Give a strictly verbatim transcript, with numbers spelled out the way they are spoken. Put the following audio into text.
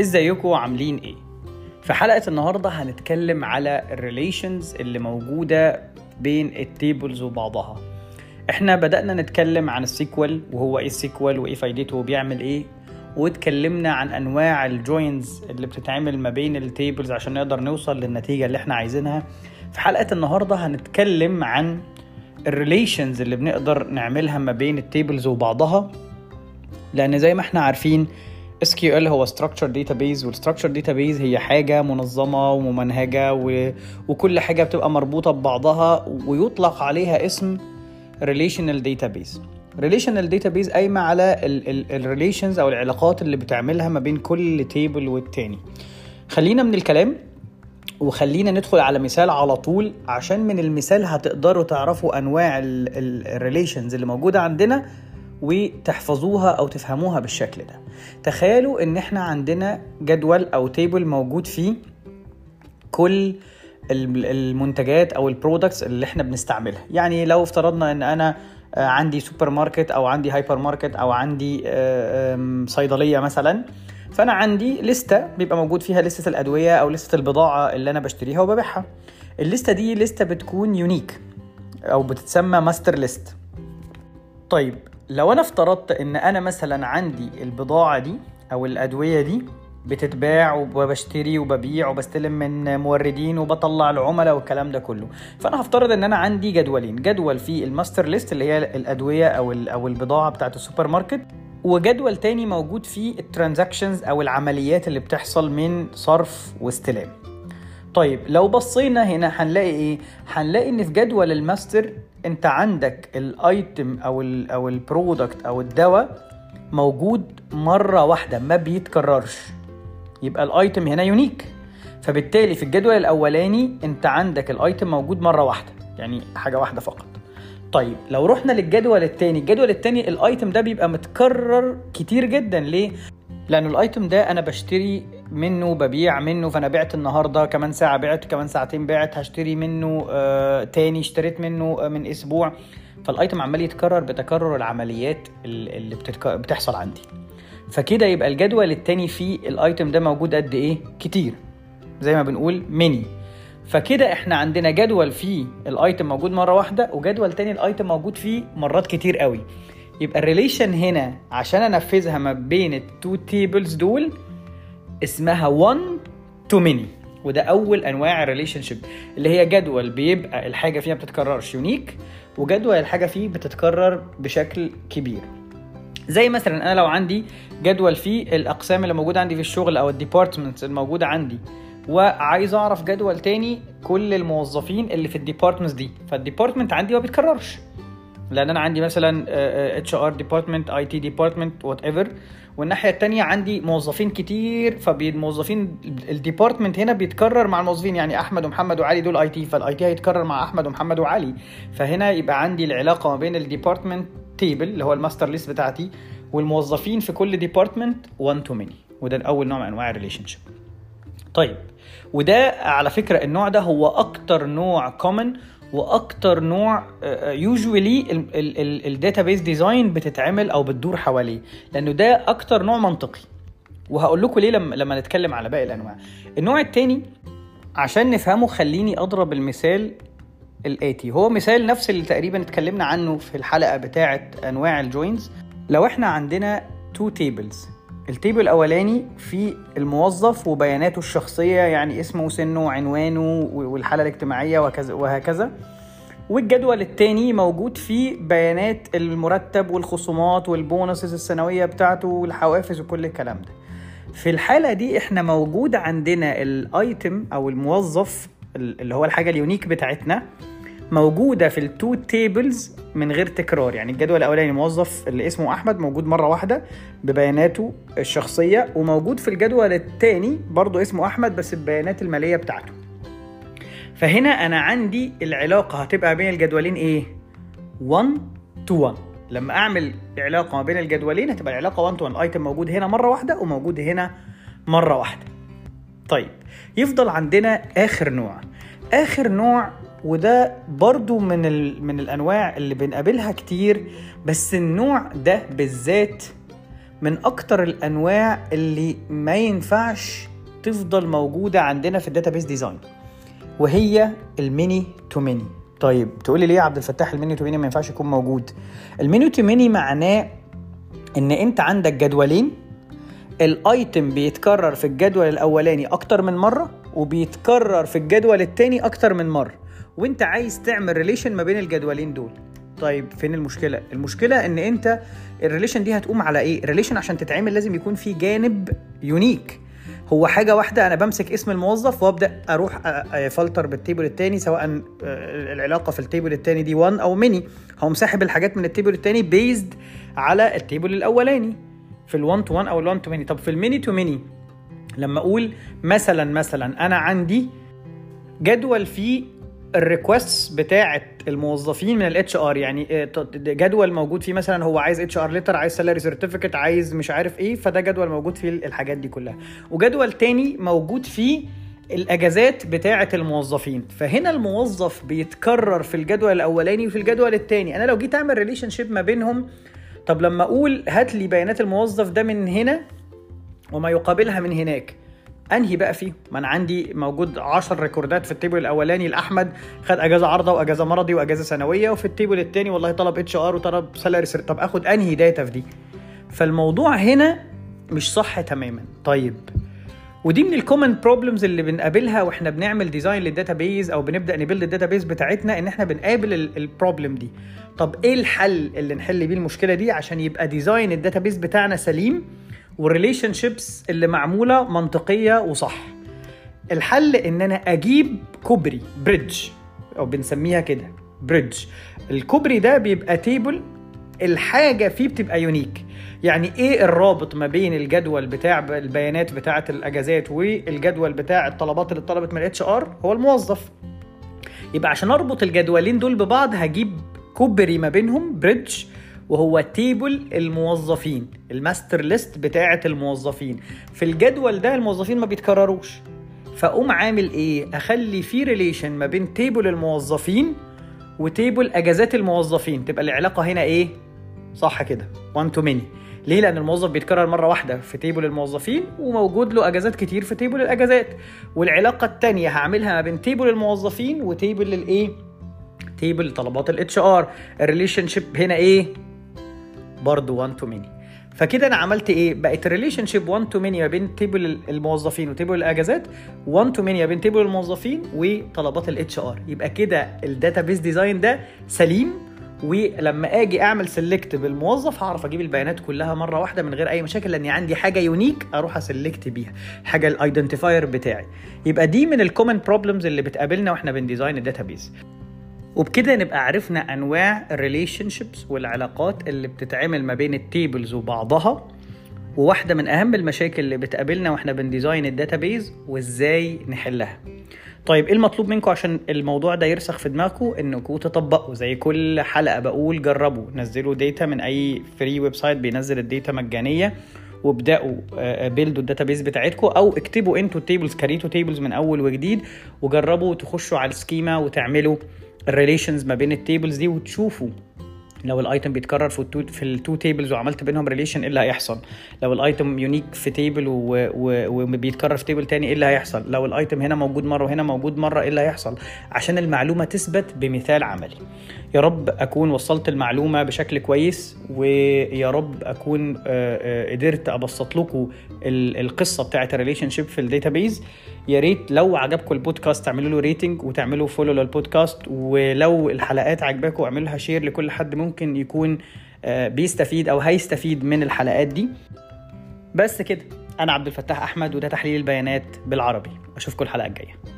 ازيكم عاملين ايه؟ في حلقة النهاردة هنتكلم على الريليشنز اللي موجودة بين التيبلز وبعضها. احنا بدأنا نتكلم عن السيكوال وهو ايه السيكوال وايه فايدته وبيعمل ايه، واتكلمنا عن انواع الجوينز اللي بتتعمل ما بين التيبلز عشان نقدر نوصل للنتيجة اللي احنا عايزينها. في حلقة النهاردة هنتكلم عن الريليشنز اللي بنقدر نعملها ما بين التيبلز وبعضها، لان زي ما احنا عارفين إس كيو إل هو Structured Database، والStructured Database هي حاجة منظمة وممنهجة و... وكل حاجة بتبقى مربوطة ببعضها، ويطلق عليها اسم Relational Database. Relational Database قايمة على ال... ال... Relations أو العلاقات اللي بتعملها ما بين كل تيبل والتاني. خلينا من الكلام وخلينا ندخل على مثال على طول، عشان من المثال هتقدروا تعرفوا أنواع ال... ال... Relations اللي موجودة عندنا وتحفظوها أو تفهموها بالشكل ده. تخيلوا إن إحنا عندنا جدول أو تيبل موجود فيه كل المنتجات أو البرودكتس اللي إحنا بنستعملها. يعني لو افترضنا إن أنا عندي سوبر ماركت أو عندي هايبر ماركت أو عندي صيدلية مثلا، فأنا عندي لستة بيبقى موجود فيها لستة الأدوية أو لستة البضاعة اللي أنا بشتريها وببيعها. اللستة دي لستة بتكون يونيك أو بتتسمى ماستر ليست. طيب لو أنا افترضت إن أنا مثلا عندي البضاعة دي أو الأدوية دي بتتباع وبشتري وببيع وبستلم من موردين وبطلع العملاء والكلام ده كله، فأنا هفترض إن أنا عندي جدولين، جدول فيه الماستر ليست اللي هي الأدوية أو أو البضاعة بتاعة السوبر ماركت، وجدول تاني موجود فيه الترانزاكشنز أو العمليات اللي بتحصل من صرف واستلام. طيب لو بصينا هنا هنلاقي إيه؟ هنلاقي إن في جدول الماستر انت عندك الايتم او ال او البرودكت او الدواء موجود مره واحده ما بيتكررش، يبقى الايتم هنا يونيك. فبالتالي في الجدول الاولاني انت عندك الايتم موجود مره واحده، يعني حاجه واحده فقط. طيب لو رحنا للجدول الثاني، الجدول الثاني الايتم ده بيبقى متكرر كتير جدا. ليه؟ لأن الأيتم ده أنا بشتري منه ببيع منه، فأنا بعت النهاردة، كمان ساعة بعت، كمان ساعتين بعت، هشتري منه آه تاني، اشتريت منه آه من أسبوع. فالأيتم عمال يتكرر بتكرر العمليات اللي بتحصل عندي. فكده يبقى الجدول التاني فيه الأيتم ده موجود قد إيه؟ كتير، زي ما بنقول ميني. فكده إحنا عندنا جدول فيه الأيتم موجود مرة واحدة، وجدول تاني الأيتم موجود فيه مرات كتير قوي. يبقى الريليشن هنا عشان انفذها ما بين التو تيبلز دول اسمها وان تو ميني، وده اول انواع الريليشن شيب، اللي هي جدول بيبقى الحاجه فيها بتتكررش يونيك، وجدول الحاجه فيه بتتكرر بشكل كبير. زي مثلا انا لو عندي جدول فيه الاقسام اللي موجوده عندي في الشغل او الديبارتمنتس الموجوده عندي، وعايز اعرف جدول تاني كل الموظفين اللي في الديبارتمنتس دي، فالديبارتمنت عندي ما بيتكررش، لأن أنا عندي مثلا إتش آر department، آي تي department، whatever. والناحية التانية عندي موظفين كتير، فالموظفين الديبارتمنت هنا بيتكرر مع الموظفين، يعني أحمد ومحمد وعلي دول آي تي، فالآي تي هيتكرر مع أحمد ومحمد وعلي. فهنا يبقى عندي العلاقة ما بين الديبارتمنت تيبل اللي هو الماستر ليست بتاعتي والموظفين في كل ديبارتمنت وان تو ميني، وده أول نوع من أنواع الريليشن شيب. طيب وده على فكرة النوع ده هو أكتر نوع common واكتر نوع يوجوالي الداتابيس ديزاين بتتعمل او بتدور حواليه، لانه ده اكتر نوع منطقي، وهقول لكم ليه لما لما نتكلم على باقي الانواع. النوع الثاني عشان نفهمه خليني اضرب المثال الاتي، هو مثال نفس اللي تقريبا اتكلمنا عنه في الحلقه بتاعه انواع الجوينز. لو احنا عندنا تو تيبلز، التيبل الاولاني فيه الموظف وبياناته الشخصيه، يعني اسمه وسنه وعنوانه والحاله الاجتماعيه وكذا وهكذا، والجدول الثاني موجود فيه بيانات المرتب والخصومات والبونصز السنويه بتاعته والحوافز وكل الكلام ده. في الحاله دي احنا موجود عندنا الايتم او الموظف اللي هو الحاجه اليونيك بتاعتنا موجوده في التو تيبلز من غير تكرار، يعني الجدول الاولاني الموظف اللي اسمه احمد موجود مره واحده ببياناته الشخصيه، وموجود في الجدول الثاني برضو اسمه احمد بس البيانات الماليه بتاعته. فهنا انا عندي العلاقه هتبقى بين الجدولين ايه؟ وان تو وان. لما اعمل علاقه ما بين الجدولين هتبقى العلاقه وان تو وان، ايتم موجود هنا مره واحده وموجود هنا مره واحده. طيب يفضل عندنا اخر نوع، اخر نوع وده برضو من ال... من الأنواع اللي بنقابلها كتير، بس النوع ده بالذات من اكتر الانواع اللي ما ينفعش تفضل موجودة عندنا في الداتابيس ديزاين، وهي الميني تو ميني. طيب تقولي ليه يا عبد الفتاح الميني تو ميني ما ينفعش يكون موجود؟ الميني تو ميني معناه ان انت عندك جدولين، الايتم بيتكرر في الجدول الاولاني اكتر من مرة وبيتكرر في الجدول التاني اكتر من مرة، وانت عايز تعمل ريليشن ما بين الجدولين دول. طيب فين المشكلة؟ المشكلة ان انت الريليشن دي هتقوم على ايه؟ الريليشن عشان تتعمل لازم يكون فيه جانب يونيك، هو حاجة واحدة. أنا بمسك اسم الموظف وأبدأ أروح أفلتر بالتيبل التاني، سواء العلاقة في التيبل التاني دي وان أو ميني، هقوم ساحب الحاجات من التيبل التاني بيزد على التيبل الأولاني في الوان تو وان أو الوان تو ميني. طب في الميني تو ميني لما أقول مثلا مثلا أنا عندي جدول فيه الريكوستس بتاعة الموظفين من الاتش ار، يعني جدول موجود فيه مثلا هو عايز اتش ار ليتر، عايز سالري سيرتيفيكت، عايز مش عارف ايه، فده جدول موجود فيه الحاجات دي كلها، وجدول تاني موجود فيه الاجازات بتاعة الموظفين. فهنا الموظف بيتكرر في الجدول الاولاني وفي الجدول التاني. انا لو جيت اعمل ريليشن شيب ما بينهم، طب لما اقول هات لي بيانات الموظف ده من هنا وما يقابلها من هناك، انهي بقى فيه؟ ما انا عندي موجود عشر ريكوردات في التيبل الاولاني لاحمد، خد اجازه عارضه واجازه مرضي واجازه سنويه، وفي التيبل الثاني والله طلب اتش ار وطلب سالاري سير، طب اخد انهي داتا في دي؟ فالموضوع هنا مش صح تماما. طيب ودي من الكومن بروبلمز اللي بنقابلها واحنا بنعمل ديزاين للداتابيز او بنبدا نبيلد الداتابيز بتاعتنا، ان احنا بنقابل البروبلم دي. طب ايه الحل اللي نحل بيه المشكله دي عشان يبقى ديزاين الداتابيز بتاعنا سليم والريليشن شيبس اللي معمولة منطقية وصح؟ الحل ان انا اجيب كوبري، بريدج او بنسميها كده بريدج. الكوبري ده بيبقى تيبل الحاجة فيه بتبقى يونيك. يعني ايه الرابط ما بين الجدول بتاع البيانات بتاعة الاجازات والجدول بتاع الطلبات اللي طلبت من الاتش ار؟ هو الموظف. يبقى عشان اربط الجدولين دول ببعض هجيب كوبري ما بينهم، بريدج، وهو تيبل الموظفين، الماستر ليست بتاعة الموظفين. في الجدول ده الموظفين ما بيتكرروش، فأقوم عامل ايه؟ اخلي فيه ريليشن ما بين تيبل الموظفين وتيبل اجازات الموظفين، تبقى العلاقة هنا ايه؟ صح كده، وان تو ميني. ليه؟ لأن الموظف بيتكرر مرة واحدة في تيبل الموظفين وموجود له اجازات كتير في تيبل الاجازات، والعلاقة التانية هعملها ما بين تيبل الموظفين وتيبل الايه؟ تيبل طلبات الاتش ار. الريليشن شيب هنا ايه؟ برضو وان تو ميني. فكده انا عملت ايه؟ بقت الريليشن شيب وان تو ميني ما بين تيبل الموظفين وتيبل الاجازات، وان تو ميني ما بين تيبل الموظفين وطلبات الاتش ار. يبقى كده الداتابيس ديزاين ده سليم، ولما اجي اعمل سيلكت بالموظف هعرف اجيب البيانات كلها مره واحده من غير اي مشاكل، لاني عندي حاجه يونيك اروح اسلكت بيها، حاجه الايدنتيفاير بتاعي. يبقى دي من الكومن بروبلمز اللي بتقابلنا واحنا بنديزاين الداتابيس. وبكده نبقى عرفنا انواع الريليشن شيبس والعلاقات اللي بتتعامل ما بين التيبلز وبعضها، وواحده من اهم المشاكل اللي بتقابلنا واحنا بنديزاين الداتابيز وازاي نحلها. طيب ايه المطلوب منكم عشان الموضوع ده يرسخ في دماغكم؟ انكم تطبقوا زي كل حلقه بقول، جربوا نزلوا داتا من اي فري ويب سايت بينزل الداتا مجانيه، وابدأوا بيلدوا الداتابيس بتاعتكم، او اكتبوا انتوا التيبلز، كريتوا تيبلز من اول وجديد، وجربوا تخشوا على السكيما وتعملوا الريليشنز ما بين التيبلز دي، وتشوفوا لو الايتم بيتكرر في التو في التو تيبلز وعملت بينهم ريليشن ايه اللي هيحصل، لو الايتم يونيك في تيبل وبيتكرر في تيبل تاني ايه اللي هيحصل، لو الايتم هنا موجود مره وهنا موجود مره ايه اللي هيحصل، عشان المعلومه تثبت بمثال عملي. يا رب اكون وصلت المعلومه بشكل كويس، ويا رب اكون قدرت ابسط لكم القصه بتاعه الريليشن شيب في الداتابيز. يا ريت لو عجبكم البودكاست تعملوا له ريتنج وتعملوا فولو للبودكاست، ولو الحلقات عجباكم اعملوا لها شير لكل حد ممكن ممكن يكون بيستفيد أو هيستفيد من الحلقات دي. بس كده، أنا عبد الفتاح أحمد، وده تحليل البيانات بالعربي. أشوفكم الحلقة الجاية.